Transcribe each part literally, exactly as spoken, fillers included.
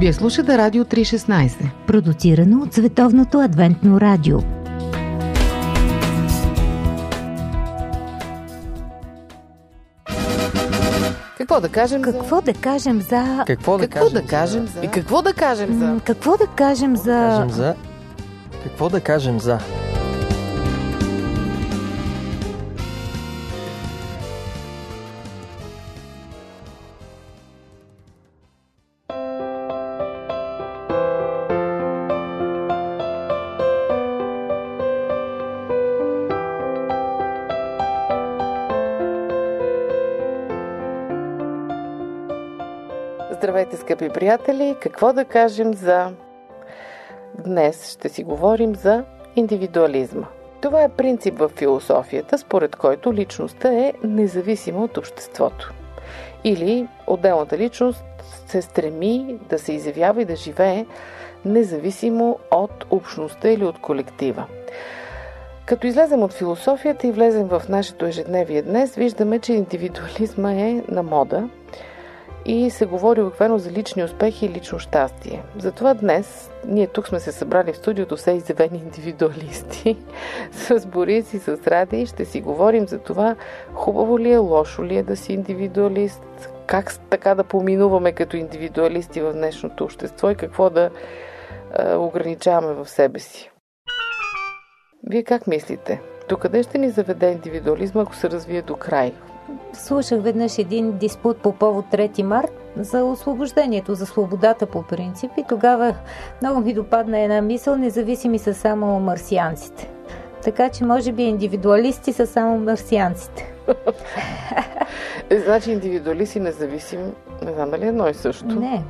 Вие слушате Радио триста и шестнадесет, продуцирано от Световното адвентно радио. Какво да кажем за... Какво да кажем за... Какво да кажем за... И какво да кажем за... Какво да кажем за... Какво да кажем за... Здравейте, скъпи приятели! Какво да кажем за... Днес ще си говорим за индивидуализма. Това е принцип в философията, според който личността е независима от обществото. Или отделната личност се стреми да се изявява и да живее независимо от общността или от колектива. Като излезем от философията и влезем в нашето ежедневие днес, виждаме, че индивидуализма е на мода и се говори обикновено за лични успехи и лично щастие. Затова днес ние тук сме се събрали в студиото все изявени индивидуалисти с Борис и с Ради и ще си говорим за това хубаво ли е, лошо ли е да си индивидуалист, как така да поминуваме като индивидуалисти в днешното общество и какво да е, ограничаваме в себе си. Вие как мислите? Докъде ще ни заведе индивидуализма, ако се развие до край? Слушах веднъж един диспут по повод трети март за освобождението, за свободата по принцип и тогава много ми допадна една мисъл: независими са само марсианците. Така че може би индивидуалисти са само марсианците. Значи индивидуалист и независим, не знам дали едно и също. Не.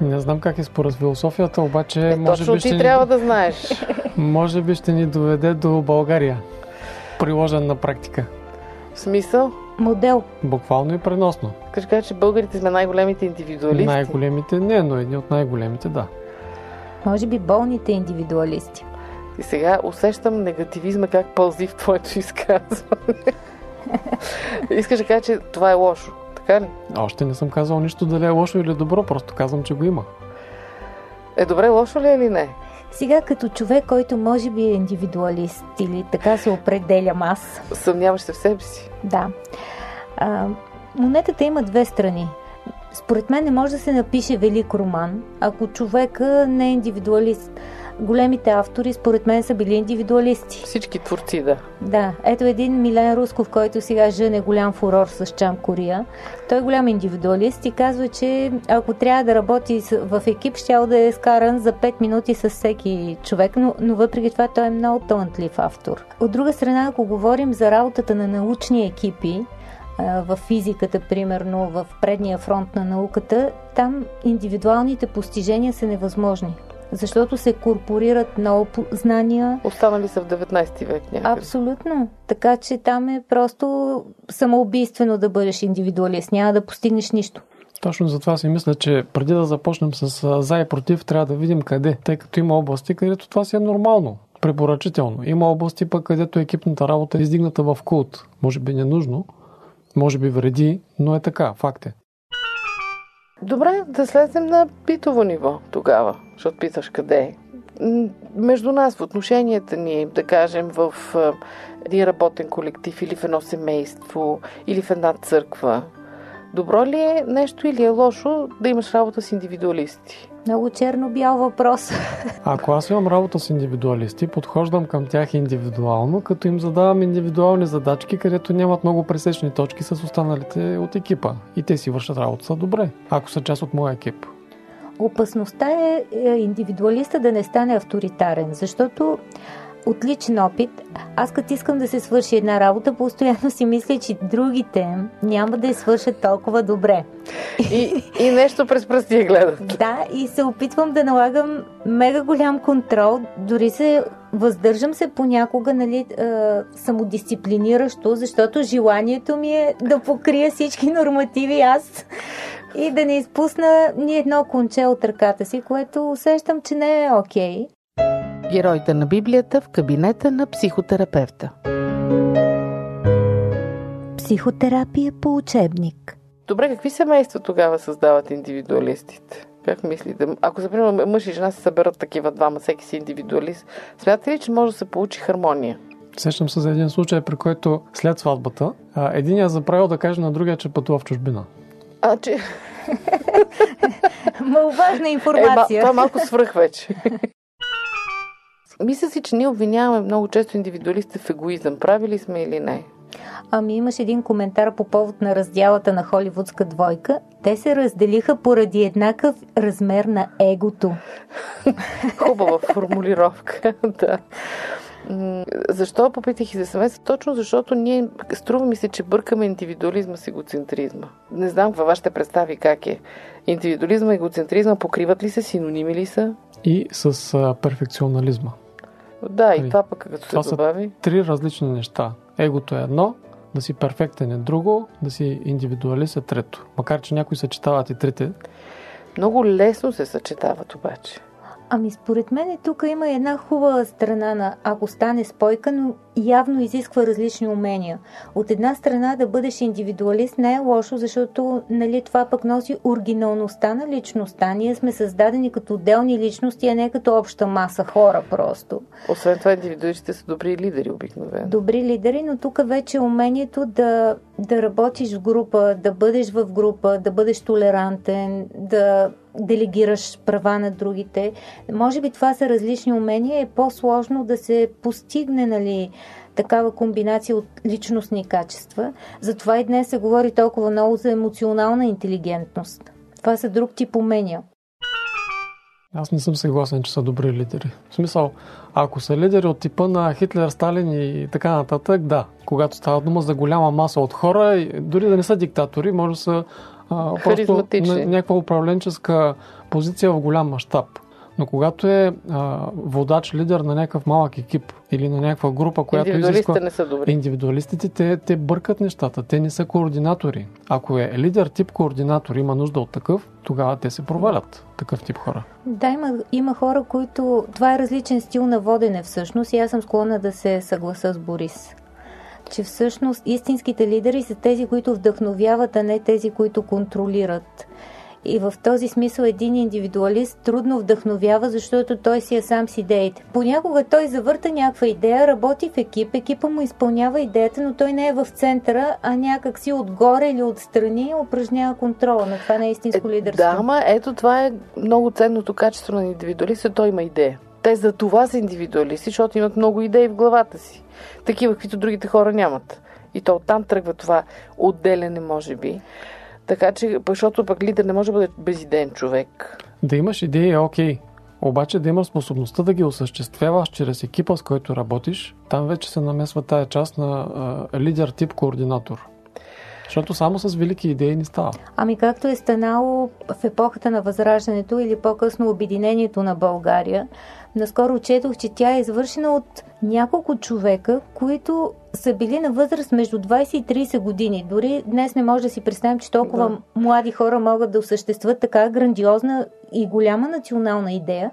Не знам как е според философията, обаче е, може точно би ти трябва ни... да знаеш. Може би ще ни доведе до България. Приложен на практика. В смисъл? Модел. Буквално и преносно. Кажи, кажа, че българите сме най-големите индивидуалисти. Най-големите не, но едни от най-големите, да. Може би болните индивидуалисти. И сега усещам негативизма как пълзи в твоето изказване. Искаш да кажа, че това е лошо, така ли? Още не съм казал нищо дали е лошо или добро, просто казвам, че го има. Е, добре, лошо ли е или не? Сега като човек, който може би е индивидуалист или така се определям аз. Съмняваш се в себе си? Да. А, монетата има две страни. Според мен не може да се напише велик роман, ако човека не е индивидуалист. Големите автори според мен са били индивидуалисти. Всички творци, да. Да. Ето един Милен Русков, който сега жене голям фурор с Чан Кория. Той е голям индивидуалист и казва, че ако трябва да работи в екип, щял да е скаран за пет минути с всеки човек, но, но въпреки това той е много талантлив автор. От друга страна, ако говорим за работата на научни екипи, в физиката, примерно, в предния фронт на науката, там индивидуалните постижения са невъзможни. Защото се корпорират много знания. Останали са в деветнадесети век някъде. Абсолютно. Така че там е просто самоубийствено да бъдеш индивидуалист. Няма да постигнеш нищо. Точно за това си мисля, че преди да започнем с за и против, трябва да видим къде. Тъй като има области, където това си е нормално, препоръчително. Има области пък, където екипната работа е издигната в култ. Може би ненужно, може би вреди, но е така, факт е. Добре, да слезем на битово ниво тогава, защото питаш къде е. Между нас, в отношенията ни, да кажем, в един работен колектив или в едно семейство, или в една църква. Добро ли е нещо или е лошо да имаш работа с индивидуалисти? Много черно-бял въпрос. Ако аз имам работа с индивидуалисти, подхождам към тях индивидуално, като им задавам индивидуални задачки, където нямат много пресечни точки с останалите от екипа. И те си вършат работата добре, ако са част от моя екип. Опасността е индивидуалиста да не стане авторитарен, защото от личен опит, аз като искам да се свърши една работа, постоянно си мисля, че другите няма да я свършат толкова добре. И, и нещо през пръстия гледат. Да, и се опитвам да налагам мега голям контрол, дори се въздържам се понякога, нали, самодисциплиниращо, защото желанието ми е да покрия всички нормативи аз и да не изпусна ни едно конче от ръката си, което усещам, че не е окей. Героите на Библията в кабинета на психотерапевта. Психотерапия по учебник. Добре, какви семейства тогава създават индивидуалистите? Бях мислите. Ако, например, мъж и жена се съберат такива двама, всеки си индивидуалист, смятате ли, че може да се получи хармония? Сещам се за един случай, при който след сватбата, единия заправил да каже на другия, че пътува в чужбина. А, че... Маловажна информация. Е, ма, това малко свръх вече. Мисля си, че ние обвиняваме много често индивидуалистите в егоизъм. Правили сме или не? Ами имаш един коментар по повод на раздялата на холивудска двойка. Те се разделиха поради еднакъв размер на егото. Хубава формулировка, да. Защо попитах и за семейство? Точно защото ние, струва ми се, че бъркаме индивидуализма с егоцентризма. Не знам във вашите представи как е. Индивидуализма и егоцентризма покриват ли се, синоними ли са? И с а, перфекционализма. Да, и това пък като това се добави. Три различни неща. Егото е едно, да си перфектен е друго, да си индивидуалист е трето. Макар, че някои съчетават и трите. Много лесно се съчетават обаче. Ами според мен тук има една хубава страна на ако стане спойка, но явно изисква различни умения. От една страна да бъдеш индивидуалист не е лошо, защото нали, това пък носи оригиналността на личността. Ние сме създадени като отделни личности, а не като обща маса хора просто. Освен това индивидуалистите са добри лидери обикновено. Добри лидери, но тук вече умението да, да работиш в група, да бъдеш в група, да бъдеш толерантен, да... делегираш права на другите. Може би това са различни умения. Е по-сложно да се постигне нали, такава комбинация от личностни качества. Затова и днес се говори толкова много за емоционална интелигентност. Това са друг тип умения. Аз не съм съгласен, че са добри лидери. В смисъл, ако са лидери от типа на Хитлер, Сталин и така нататък, да. Когато става дума за голяма маса от хора, дори да не са диктатори, може да са А, просто някаква управленческа позиция в голям мащаб. Но когато е а, водач, лидер на някакъв малък екип или на някаква група, която изисква... Индивидуалистите те, те бъркат нещата, те не са координатори. Ако е лидер тип координатор, има нужда от такъв, тогава те се провалят. Такъв тип хора. Да, има, има хора, които... Това е различен стил на водене всъщност и аз съм склонна да се съгласа с Борис. Че всъщност истинските лидери са тези, които вдъхновяват, а не тези, които контролират. И в този смисъл един индивидуалист трудно вдъхновява, защото той си е сам с идеите. Понякога той завърта някаква идея, работи в екип, екипа му изпълнява идеята, но той не е в центъра, а някак си отгоре или отстрани упражнява контрола. На това не е истинско лидерство. Да, ама ето това е много ценното качество на индивидуалиста, той има идея. Те за това са индивидуалисти, защото имат много идеи в главата си. Такива, каквито другите хора нямат. И то оттам тръгва това отделяне, може би. Така че, защото пък лидер не може да бъде безиден човек. Да имаш идеи е окей. Обаче да имаш способността да ги осъществяваш чрез екипа, с който работиш, там вече се намесва тая част на а, лидер тип координатор. Защото само с велики идеи не става. Ами както е станало в епохата на Възраждането или по-късно Обединението на България, наскоро четох, че тя е извършена от няколко човека, които са били на възраст между двайсет и трийсет години. Дори днес не може да си представим, че толкова да. млади хора могат да осъществят така грандиозна и голяма национална идея.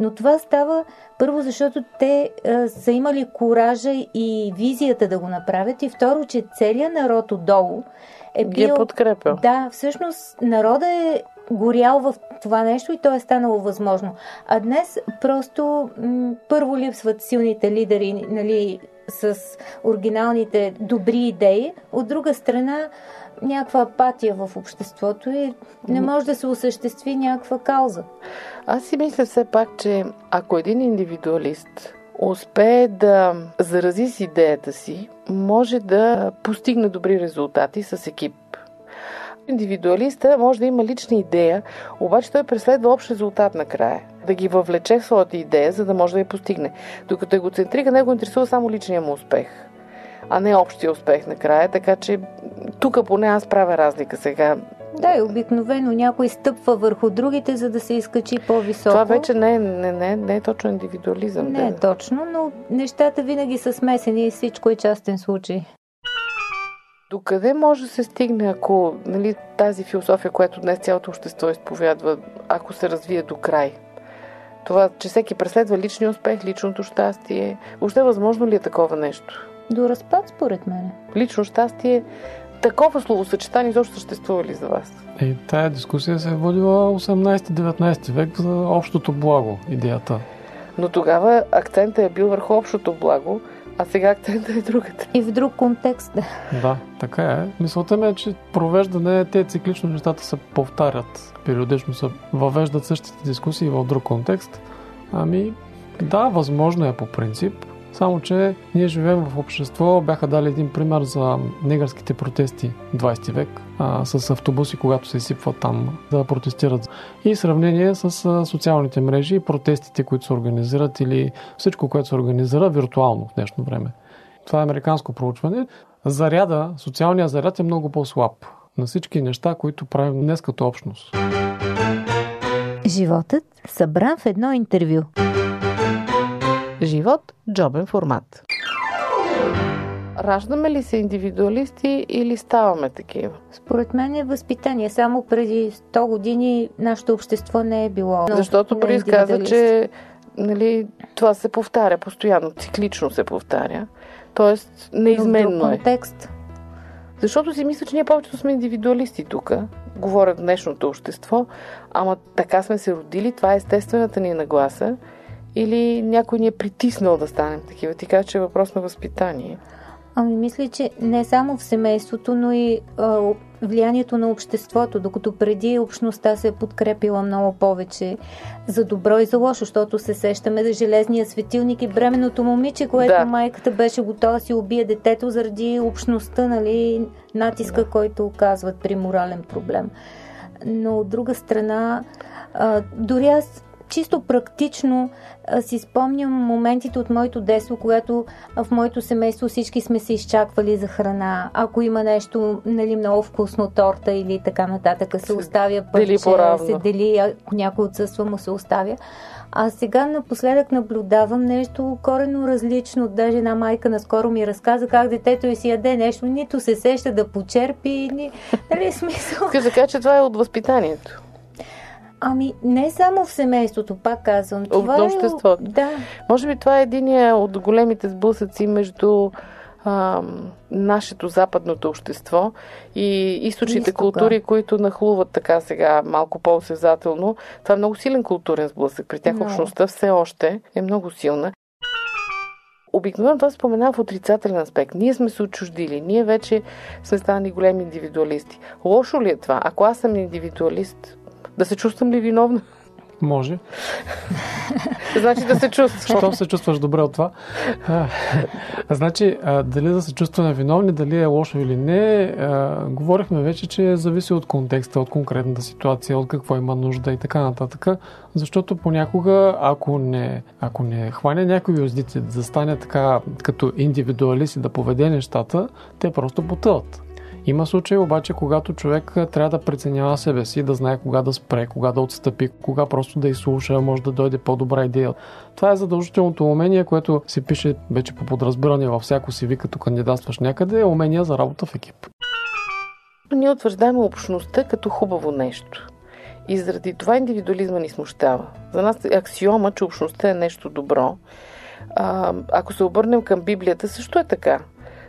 Но това става първо, защото те а, са имали куража и визията да го направят и второ, че целият народ отдолу е бил... Ги подкрепя. Да, всъщност народът е горял в това нещо и то е станало възможно. А днес просто м- първо липсват силните лидери, нали, с оригиналните добри идеи. От друга страна, някаква апатия в обществото и не може да се осъществи някаква кауза. Аз си мисля все пак, че ако един индивидуалист успее да зарази с идеята си, може да постигне добри резултати с екип. Индивидуалиста може да има лична идея, обаче той преследва общ резултат накрая. Да ги въвлече в своята идея, за да може да я постигне. Докато егоцентрика, него интересува само личния му успех, а не общия успех накрая, така че тук поне аз правя разлика сега. Да, и обикновено някой стъпва върху другите, за да се изкачи по-високо. Това вече не е, не, не, не е точно индивидуализъм. Не е да. точно, но нещата винаги са смесени и всичко е частен случай. Докъде може да се стигне, ако нали, тази философия, която днес цялото общество изповядва, ако се развие до край? Това, че всеки преследва личния успех, личното щастие. Още възможно ли е такова нещо? До разпад, според мен. Лично щастие такова словосъчетание изобщо съществува ли за вас? И тая дискусия се е водила осемнадесети-деветнадесети век за общото благо, идеята. Но тогава акцентът е бил върху общото благо, а сега акцентът е другата. И в друг контекст, да. Да, така е. Мисълта ми е, че провеждане, те циклично нещата се повтарят. Периодично се въвеждат същите дискусии в друг контекст. Ами, да, възможно е по принцип. Само, че ние живеем в общество. Бяха дали един пример за негърските протести двадесети век а, с автобуси, когато се изсипват там да протестират. И сравнение с а, социалните мрежи и протестите, които се организират или всичко, което се организира виртуално в днешно време. Това е американско проучване. Заряда, социалният заряд е много по-слаб на всички неща, които правим днес като общност. Животът събран в едно интервю. Живот – джобен формат. Раждаме ли се индивидуалисти или ставаме такива? Според мен е възпитание. Само преди сто години нашето общество не е било. Защото Борис каза, че нали, това се повтаря постоянно, циклично се повтаря. Тоест неизменно е. Контекст. Защото си мисля, че ние повечето сме индивидуалисти тук. Говорят днешното общество. Ама така сме се родили, това е естествената ни нагласа. Или някой ни е притиснал да станем такива? Ти кажа, че е въпрос на възпитание. Ами мисля, че не само в семейството, но и а, влиянието на обществото, докато преди общността се е подкрепила много повече за добро и за лошо, защото се сещаме за железния светилник и бременното момиче, което да. Майката беше готова си убие детето заради общността, нали, натиска, да. Който оказват при морален проблем. Но от друга страна, а, дори аз чисто практично си спомням моментите от моето детство, когато в моето семейство всички сме се изчаквали за храна. Ако има нещо, нали, много вкусно, торта или така нататък, се оставя парче, се дели, ако някой отсъства, му се оставя. А сега напоследък наблюдавам нещо коренно различно. Даже една майка наскоро ми разказа как детето ѝ си яде нещо, нито се сеща да почерпи, ни... нали, смисъл. Скажи, така че това е от възпитанието. Ами, не само в семейството, пак казвам. Това от обществото. Е... Да. Може би това е единия от големите сблъсъци между а, нашето западното общество и източните Истога. Култури, които нахлуват така сега малко по-осезателно. Това е много силен културен сблъсък. При тях no. общността все още е много силна. Обикновено това споменава в отрицателен аспект. Ние сме се отчуждили, ние вече сме станали големи индивидуалисти. Лошо ли е това? Ако аз съм индивидуалист, да се чувствам ли виновна? Може. Значи да се чувстваш. Щом се чувстваш добре от това. А, значи, а, дали да се чувстваме виновни, дали е лошо или не, а, говорихме вече, че зависи от контекста, от конкретната ситуация, от какво има нужда и така нататък. Защото понякога, ако не, ако не хване някои юздици да стане така като индивидуалист и да поведе нещата, те просто потъват. Има случаи обаче, когато човек трябва да преценява себе си, да знае кога да спре, кога да отстъпи, кога просто да изслуша, може да дойде по-добра идея. Това е задължителното умение, което се пише вече по подразбиране във всяко си ви, като кандидатстваш някъде, е умение за работа в екип. Ние утвърждаваме общността като хубаво нещо. И заради това индивидуализма ни смущава. За нас е аксиома, че общността е нещо добро. А, ако се обърнем към Библията, също е така.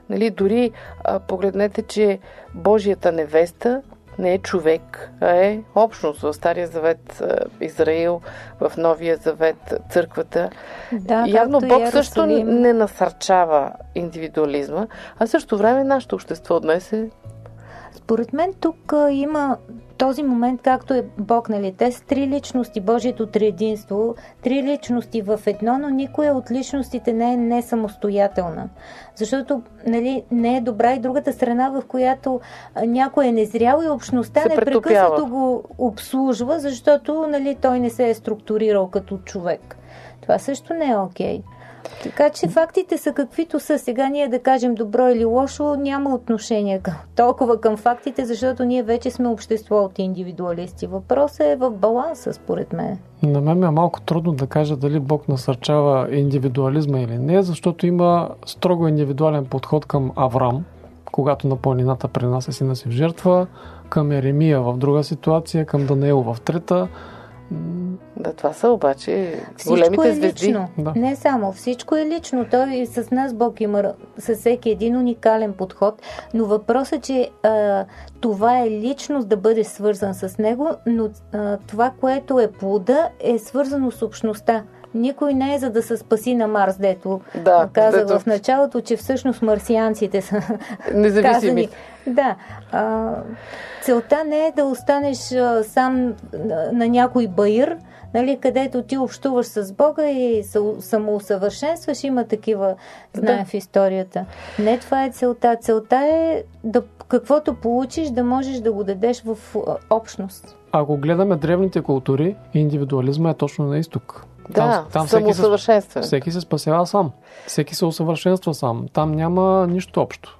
Нали, дори а, погледнете, че Божията невеста не е човек, а е общност. В Стария завет а, Израил, в Новия завет църквата. Да, явно Бог Ярусалим. Също не насърчава индивидуализма, а също време нашето общество днес е... Според мен тук а, има този момент, както е Бог, нали, те са три личности, Божието триединство, три личности в едно, но никоя от личностите не е не самостоятелна. Защото, нали, не е добра и другата страна, в която някой е незрял и общността непрекъснато го обслужва, защото, нали, той не се е структурирал като човек. Това също не е окей. Така че фактите са каквито са. Сега ние да кажем добро или лошо няма отношение към, толкова към фактите, защото ние вече сме общество от индивидуалисти. Въпросът е в баланса, според мен. На мен е малко трудно да кажа дали Бог насърчава индивидуализма или не, защото има строго индивидуален подход към Аврам, когато на планината принася сина си в жертва, към Еремия в друга ситуация, към Даниел в трета. Да, това са обаче всичко големите е звезди. Да. Не само, всичко е лично. Той с нас Бог има със всеки един уникален подход, но въпросът е, че а, това е личност да бъде свързан с него, но а, това, което е плода, е свързано с общността. Никой не е за да се спаси на Марс, дето да, казах дето... в началото, че всъщност марсианците са независими. Да. А, целта не е да останеш а, сам на, на някой баир, нали, където ти общуваш с Бога и самоусъвършенстваш. Има такива, знаем, да. В историята. Не, това е целта. Целта е да, каквото получиш, да можеш да го дадеш в а, общност. Ако гледаме древните култури, индивидуализма е точно на изток. Да, там, там самосъвършенстване. Всеки, всеки се спасява сам. Всеки се усъвършенства сам. Там няма нищо общо.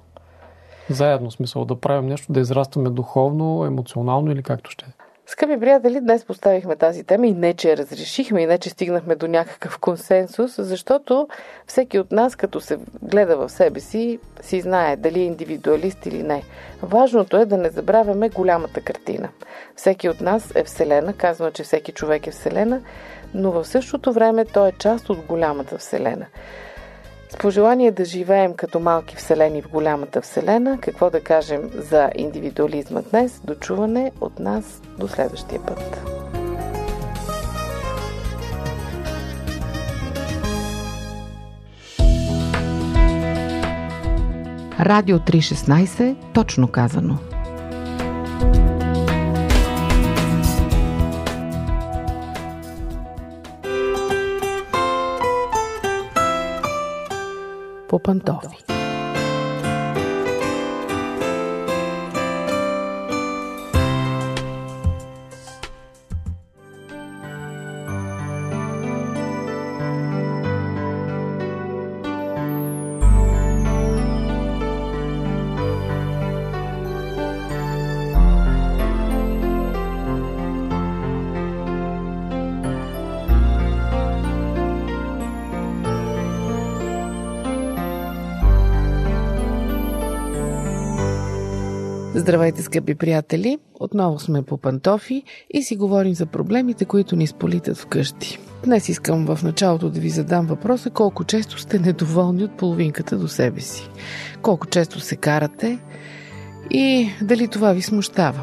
Заедно, смисъл, да правим нещо, да израстваме духовно, емоционално или както ще. Скъпи приятели, днес поставихме тази тема и не, че разрешихме, и не, че стигнахме до някакъв консенсус, защото всеки от нас, като се гледа в себе си, си знае дали е индивидуалист или не. Важното е да не забравяме голямата картина. Всеки от нас е Вселена, казваме, че всеки човек е Вселена, но в същото време той е част от голямата Вселена. С пожелание да живеем като малки вселени в голямата вселена, какво да кажем за индивидуализма днес, до чуване от нас до следващия път. Радио триста и шестнадесет, точно казано. По пантофи. Здравейте, скъпи приятели! Отново сме по пантофи и си говорим за проблемите, които ни сполитат вкъщи. Днес искам в началото да ви задам въпроса колко често сте недоволни от половинката до себе си. Колко често се карате и дали това ви смущава.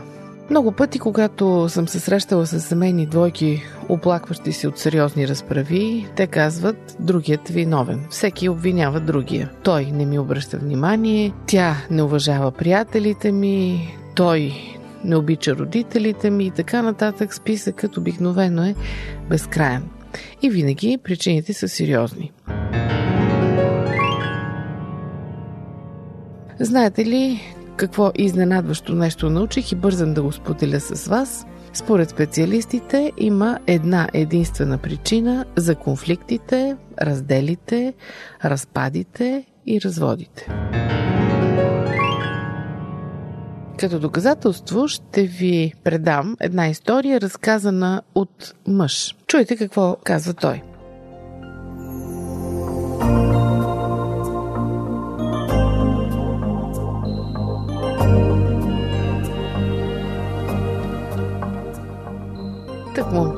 Много пъти, когато съм се срещала с семейни двойки, оплакващи се от сериозни разправи, те казват: другият е виновен. Всеки обвинява другия. Той не ми обръща внимание, тя не уважава приятелите ми, той не обича родителите ми и така нататък. Списъкът обикновено е безкраен. И винаги причините са сериозни. Знаете ли какво изненадващо нещо научих и бързам да го споделя с вас? Според специалистите има една единствена причина за конфликтите, разделите, разпадите и разводите. Като доказателство ще ви предам една история, разказана от мъж. Чуйте какво казва той.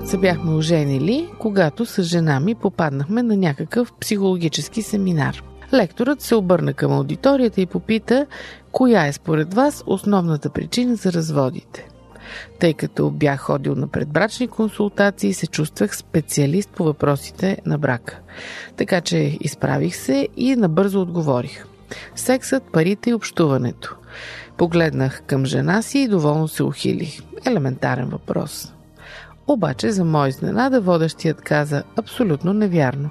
Се бяхме оженили, когато с жена ми попаднахме на някакъв психологически семинар. Лекторът се обърна към аудиторията и попита: коя е според вас основната причина за разводите? Тъй като бях ходил на предбрачни консултации, се чувствах специалист по въпросите на брака. Така че изправих се и набързо отговорих: сексът, парите и общуването. Погледнах към жена си и доволно се ухилих. Елементарен въпрос. Обаче, за моя изненада, водещият каза: абсолютно невярно.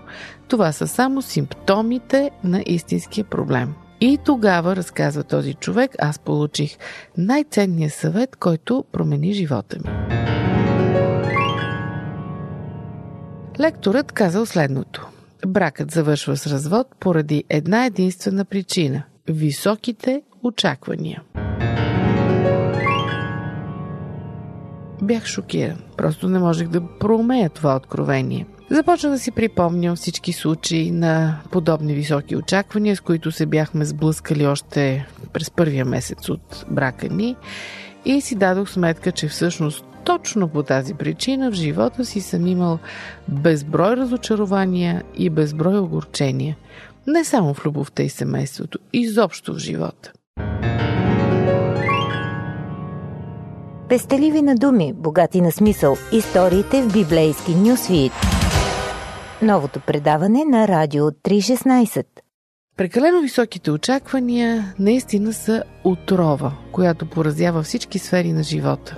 Това са само симптомите на истинския проблем. И тогава, разказва този човек, аз получих най-ценния съвет, който промени живота ми. Лекторът казал следното: бракът завършва с развод поради една единствена причина – високите очаквания. Бях шокиран. Просто не можех да проумея това откровение. Започнах да си припомням всички случаи на подобни високи очаквания, с които се бяхме сблъскали още през първия месец от брака ни, и си дадох сметка, че всъщност Точно по тази причина в живота си съм имал безброй разочарования и безброй огорчения. Не само в любовта и семейството, изобщо в живота. Пестеливи на думи, богати на смисъл. Историите в библейски нюсвит. Новото предаване на Радио три шестнайсет. Прекалено високите очаквания наистина са отрова, която поразява всички сфери на живота.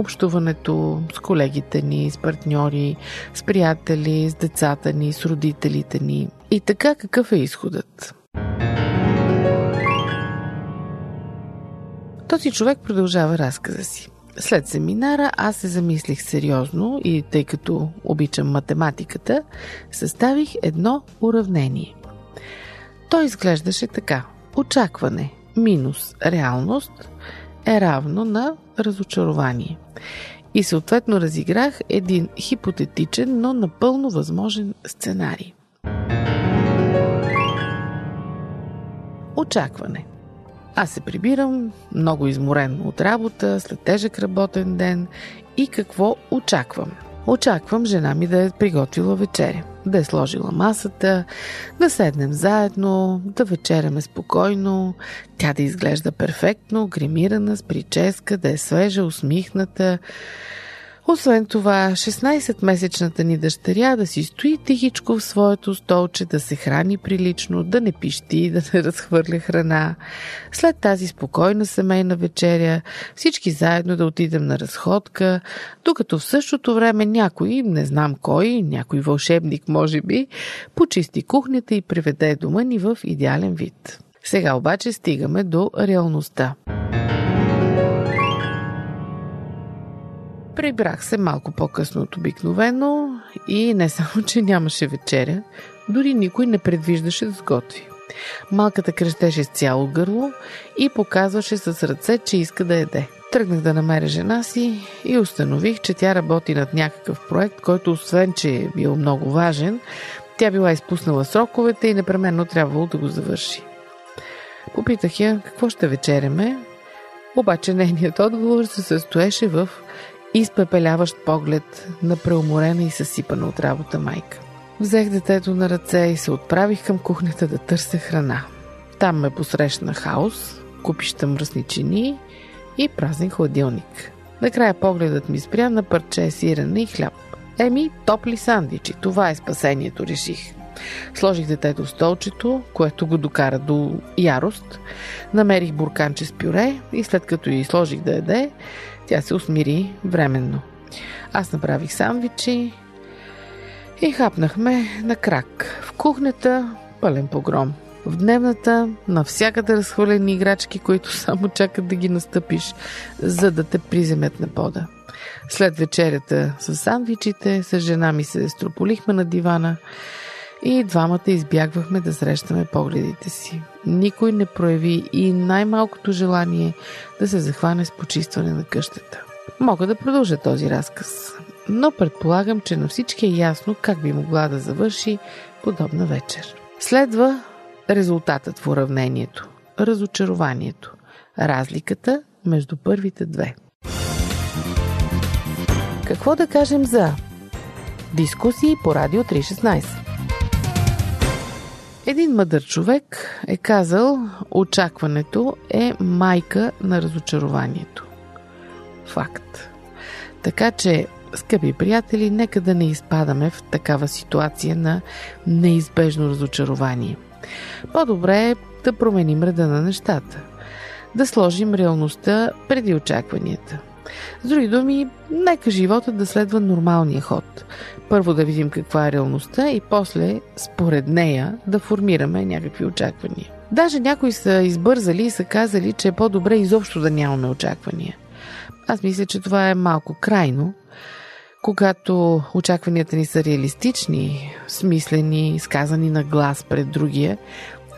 Общуването с колегите ни, с партньори, с приятели, с децата ни, с родителите ни. И така, какъв е изходът? Този човек продължава разказа си. След семинара аз се замислих сериозно и, тъй като обичам математиката, съставих едно уравнение. То изглеждаше така. Очакване минус реалност е равно на разочарование. И съответно разиграх един хипотетичен, но напълно възможен сценарий. Очакване. Аз се прибирам, много изморен от работа, след тежък работен ден, и какво очаквам? Очаквам жена ми да е приготвила вечеря, да е сложила масата, да седнем заедно, да вечеряме спокойно, тя да изглежда перфектно, гримирана, с прическа, да е свежа, усмихната. Освен това, шестнайсетмесечната ни дъщеря да си стои тихичко в своето столче, да се храни прилично, да не пищи, да не разхвърля храна. След тази спокойна семейна вечеря всички заедно да отидем на разходка, докато в същото време някой, не знам кой, някой вълшебник може би, почисти кухнята и приведе дома ни в идеален вид. Сега обаче стигаме до реалността. Прибрах се малко по-късно от обикновено и не само, че нямаше вечеря, дори никой не предвиждаше да сготви. Малката крещеше с цяло гърло и показваше с ръце, че иска да яде. Тръгнах да намеря жена си и установих, че тя работи над някакъв проект, който освен, че е бил много важен, тя била изпуснала сроковете и непременно трябвало да го завърши. Попитах я какво ще вечеряме, обаче нейният отговор се състоеше в изпепеляващ поглед на преуморена и съсипана от работа майка. Взех детето на ръце и се отправих към кухнята да търся храна. Там ме посрещна хаос, купища мръсничини и празен хладилник. Накрая погледът ми спря на парче сирене и хляб. Еми, топли сандвичи, това е спасението, реших. Сложих детето в столчето, което го докара до ярост. Намерих бурканче с пюре и след като я сложих да яде, тя се усмири временно. Аз направих сандвичи и хапнахме на крак. В кухнята пълен погром. В дневната навсякъде разхвърлени играчки, които само чакат да ги настъпиш, за да те приземят на пода. След вечерята с сандвичите, с жена ми се строполихме на дивана и двамата избягвахме да срещаме погледите си. Никой не прояви и най-малкото желание да се захване с почистване на къщата. Мога да продължа този разказ, но предполагам, че на всички е ясно как би могла да завърши подобна вечер. Следва резултатът в уравнението, разочарованието, разликата между първите две. Какво да кажем за дискусии по Радио три шестнайсет? Един мъдър човек е казал: очакването е майка на разочарованието. Факт. Така че, скъпи приятели, нека да не изпадаме в такава ситуация на неизбежно разочарование. По-добре е да променим реда на нещата. Да сложим реалността преди очакванията. С други думи, нека живота да следва нормалния ход. Първо да видим каква е реалността и после, според нея, да формираме някакви очаквания. Даже някои са избързали и са казали, че е по-добре изобщо да нямаме очаквания. Аз мисля, че това е малко крайно. Когато очакванията ни са реалистични, смислени, сказани на глас пред другия,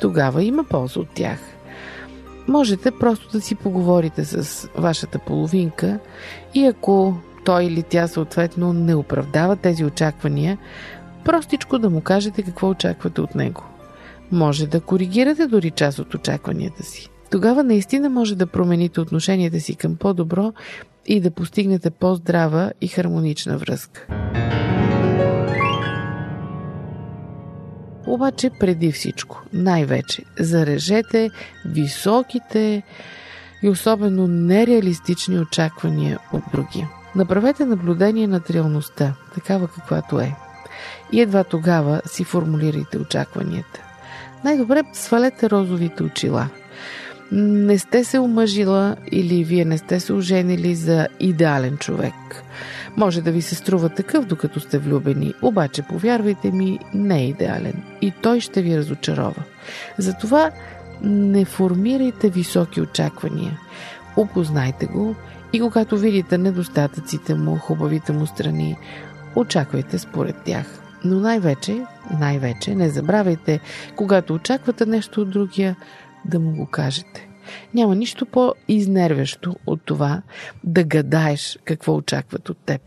тогава има полза от тях. Можете просто да си поговорите с вашата половинка и ако той или тя съответно не оправдава тези очаквания, простичко да му кажете какво очаквате от него. Може да коригирате дори част от очакванията си. Тогава наистина може да промените отношенията си към по-добро и да постигнете по-здрава и хармонична връзка. Обаче преди всичко, най-вече, зарежете високите и особено нереалистични очаквания от други. Направете наблюдение над реалността, такава каквато е. И едва тогава си формулирайте очакванията. Най-добре свалете розовите очила. Не сте се омъжила или вие не сте се оженили за идеален човек. Може да ви се струва такъв, докато сте влюбени, обаче повярвайте ми, не е идеален и той ще ви разочарова. Затова не формирайте високи очаквания. Опознайте го и когато видите недостатъците му, хубавите му страни, очаквайте според тях. Но най-вече, най-вече не забравяйте, когато очаквате нещо от другия, да му го кажете. Няма нищо по-изнервящо от това да гадаеш какво очакват от теб.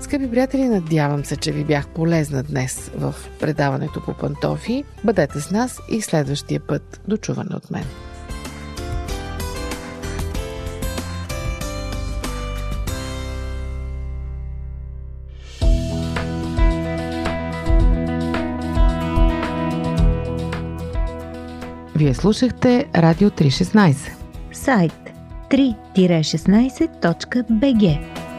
Скъпи приятели, надявам се, че ви бях полезна днес в предаването по пантофи. Бъдете с нас и следващия път. До чуване от мен. Вие слушахте Радио три шестнайсет. Сайт три шестнайсет точка бг